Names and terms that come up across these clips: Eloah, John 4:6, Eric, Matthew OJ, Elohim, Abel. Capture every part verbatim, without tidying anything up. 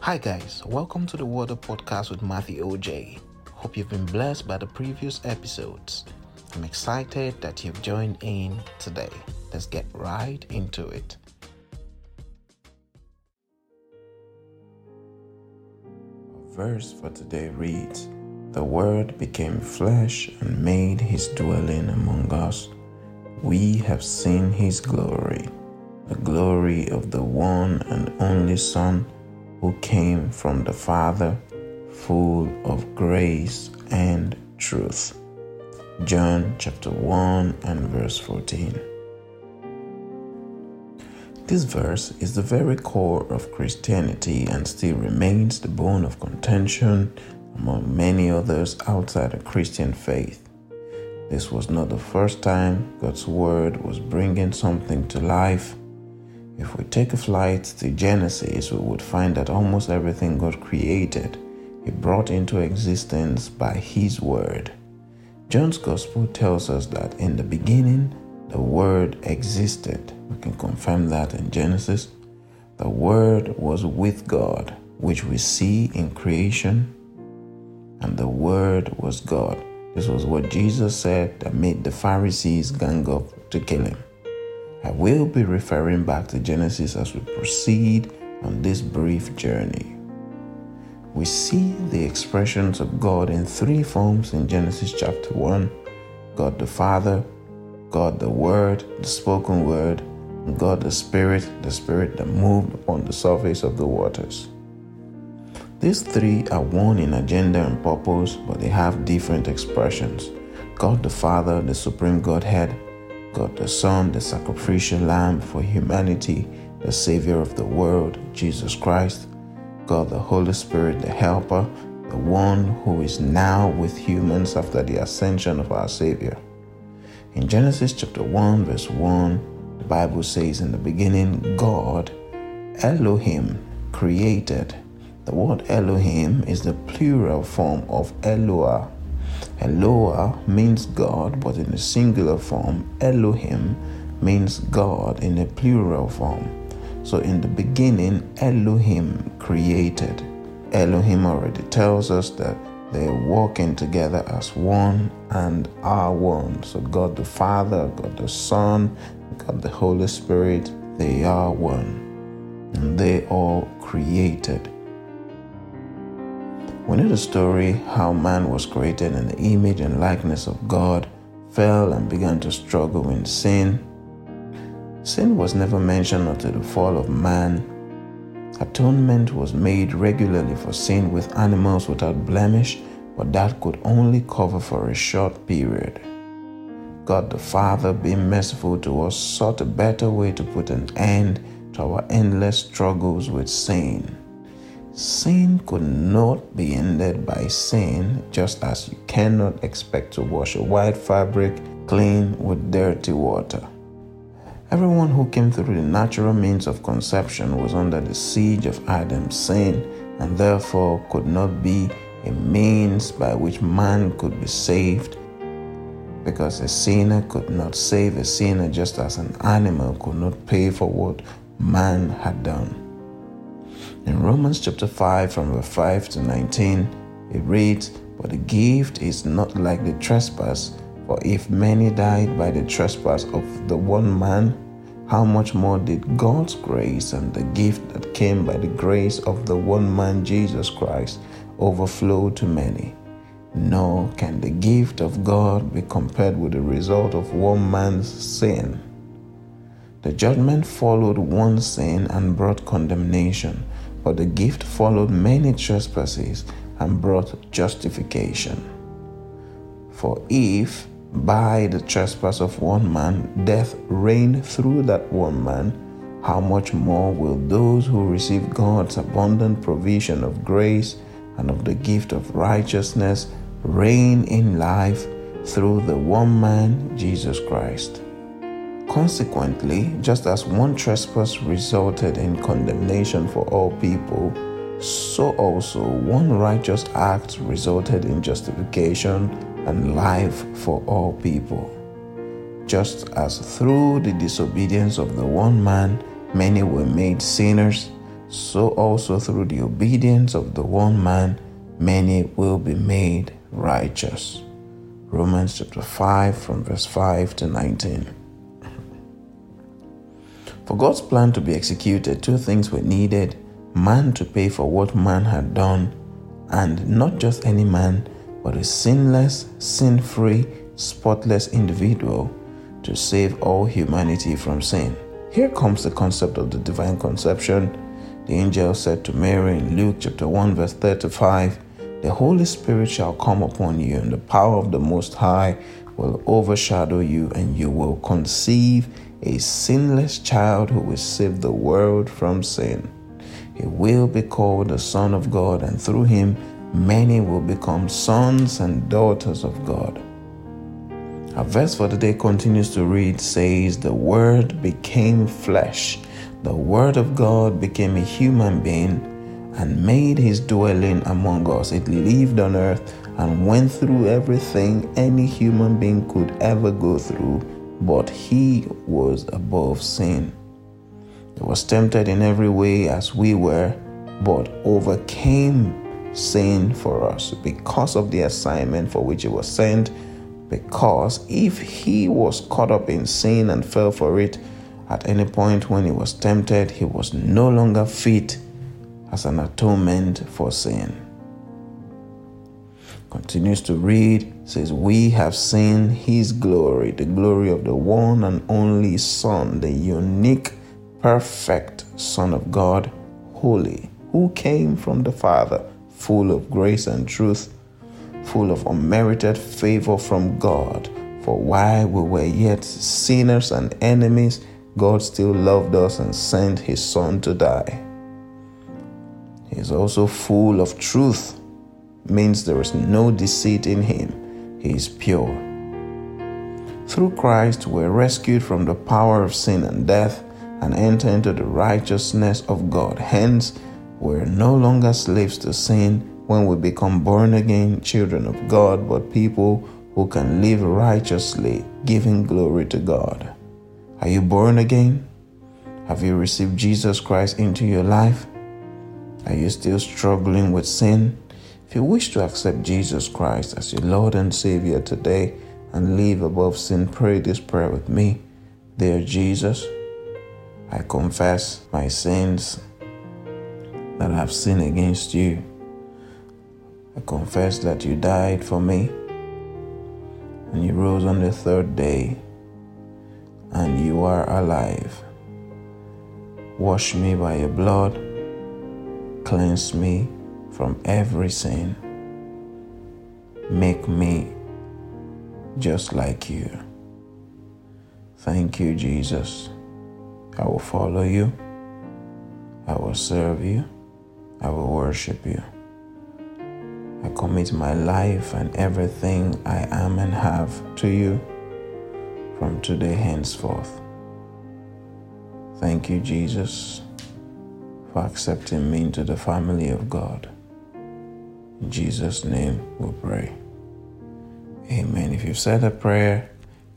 Hi guys, welcome to the Word Up Podcast with Matthew O J. Hope you've been blessed by the previous episodes. I'm excited that you've joined in today. Let's get right into it. Our verse for today reads, "The Word became flesh and made his dwelling among us. We have seen his glory, the glory of the one and only Son, who came from the Father, full of grace and truth." John chapter one and verse fourteen. This verse is the very core of Christianity and still remains the bone of contention among many others outside the Christian faith. This was not the first time God's word was bringing something to life. If we take a flight to Genesis, we would find that almost everything God created, He brought into existence by His Word. John's Gospel tells us that in the beginning, the Word existed. We can confirm that in Genesis. The Word was with God, which we see in creation, and the Word was God. This was what Jesus said that made the Pharisees gang up to kill Him. I will be referring back to Genesis as we proceed on this brief journey. We see the expressions of God in three forms in Genesis chapter one: God the Father, God the Word, the spoken word, and God the Spirit, the Spirit that moved upon the surface of the waters. These three are one in agenda and purpose, but they have different expressions. God the Father, the Supreme Godhead; God the Son, the sacrificial lamb for humanity, the Savior of the world, Jesus Christ; God the Holy Spirit, the Helper, the one who is now with humans after the ascension of our Savior. In Genesis chapter one, verse one, the Bible says, "In the beginning, God, Elohim, created." The word Elohim is the plural form of Eloah. Eloah means God, but in a singular form. Elohim means God in a plural form. So in the beginning, Elohim created. Elohim already tells us that they're walking together as one and are one. So God the Father, God the Son, God the Holy Spirit, they are one. And they all created. We know the story how man was created in the image and likeness of God, fell and began to struggle in sin. Sin was never mentioned until the fall of man. Atonement was made regularly for sin with animals without blemish, but that could only cover for a short period. God the Father, being merciful to us, sought a better way to put an end to our endless struggles with sin. Sin could not be ended by sin, just as you cannot expect to wash a white fabric clean with dirty water. Everyone who came through the natural means of conception was under the siege of Adam's sin, and therefore could not be a means by which man could be saved, because a sinner could not save a sinner, just as an animal could not pay for what man had done. In Romans chapter five, from verse five to nineteen, it reads, "But the gift is not like the trespass, for if many died by the trespass of the one man, how much more did God's grace and the gift that came by the grace of the one man, Jesus Christ, overflow to many? Nor can the gift of God be compared with the result of one man's sin." The judgment followed one sin and brought condemnation, but the gift followed many trespasses and brought justification. For if by the trespass of one man death reigned through that one man, how much more will those who receive God's abundant provision of grace and of the gift of righteousness reign in life through the one man, Jesus Christ? Consequently, just as one trespass resulted in condemnation for all people, so also one righteous act resulted in justification and life for all people. Just as through the disobedience of the one man, many were made sinners, so also through the obedience of the one man, many will be made righteous. Romans chapter five from verse five to nineteen. For God's plan to be executed, two things were needed: man to pay for what man had done, and not just any man, but a sinless, sin-free, spotless individual to save all humanity from sin. Here comes the concept of the divine conception. The angel said to Mary in Luke chapter one verse thirty-five, "The Holy Spirit shall come upon you, and the power of the Most High will overshadow you, and you will conceive a sinless child who will save the world from sin. He will be called the Son of God, and through him many will become sons and daughters of God." Our verse for today continues to read, says, "The Word became flesh. The Word of God became a human being and made his dwelling among us. It lived on earth and went through everything any human being could ever go through, but he was above sin. He was tempted in every way as we were, but overcame sin for us because of the assignment for which he was sent. Because if he was caught up in sin and fell for it at any point when he was tempted, he was no longer fit as an atonement for sin." Continues to read, says, "We have seen his glory, the glory of the one and only Son, the unique, perfect Son of God, holy, who came from the Father, full of grace and truth, full of unmerited favor from God. For while we were yet sinners and enemies, God still loved us and sent his Son to die." He is also full of truth, means there is no deceit in him. He is pure. Through Christ, we are rescued from the power of sin and death and enter into the righteousness of God. Hence, we are no longer slaves to sin when we become born again children of God, but people who can live righteously, giving glory to God. Are you born again? Have you received Jesus Christ into your life? Are you still struggling with sin? If you wish to accept Jesus Christ as your Lord and Savior today and live above sin, pray this prayer with me. Dear Jesus, I confess my sins that I have sinned against you. I confess that you died for me and you rose on the third day and you are alive. Wash me by your blood. Cleanse me from every sin. Make me just like you. Thank you, Jesus. I will follow you. I will serve you. I will worship you. I commit my life and everything I am and have to you from today henceforth. Thank you, Jesus, for accepting me into the family of God. In Jesus' name we pray. Amen. If you've said a prayer,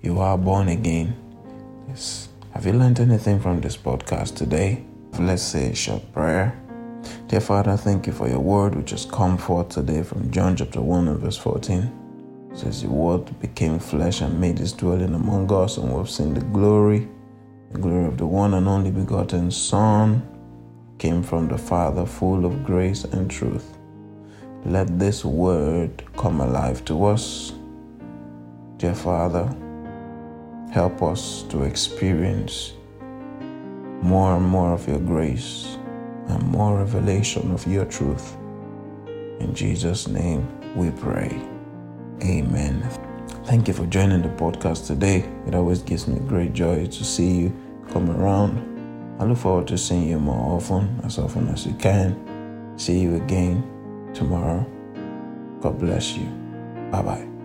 you are born again. Yes. Have you learned anything from this podcast today? Let's say a short prayer. Dear Father, thank you for your word, which has come forth today from John chapter one and verse fourteen. It says, "The Word became flesh and made his dwelling among us, and we have seen the glory, the glory of the one and only begotten Son, came from the Father, full of grace and truth." Let this word come alive to us. Dear Father, help us to experience more and more of your grace and more revelation of your truth. In Jesus' name we pray. Amen. Thank you for joining the podcast today. It always gives me great joy to see you come around. I look forward to seeing you more often, as often as you can. See you again tomorrow. God bless you. Bye-bye.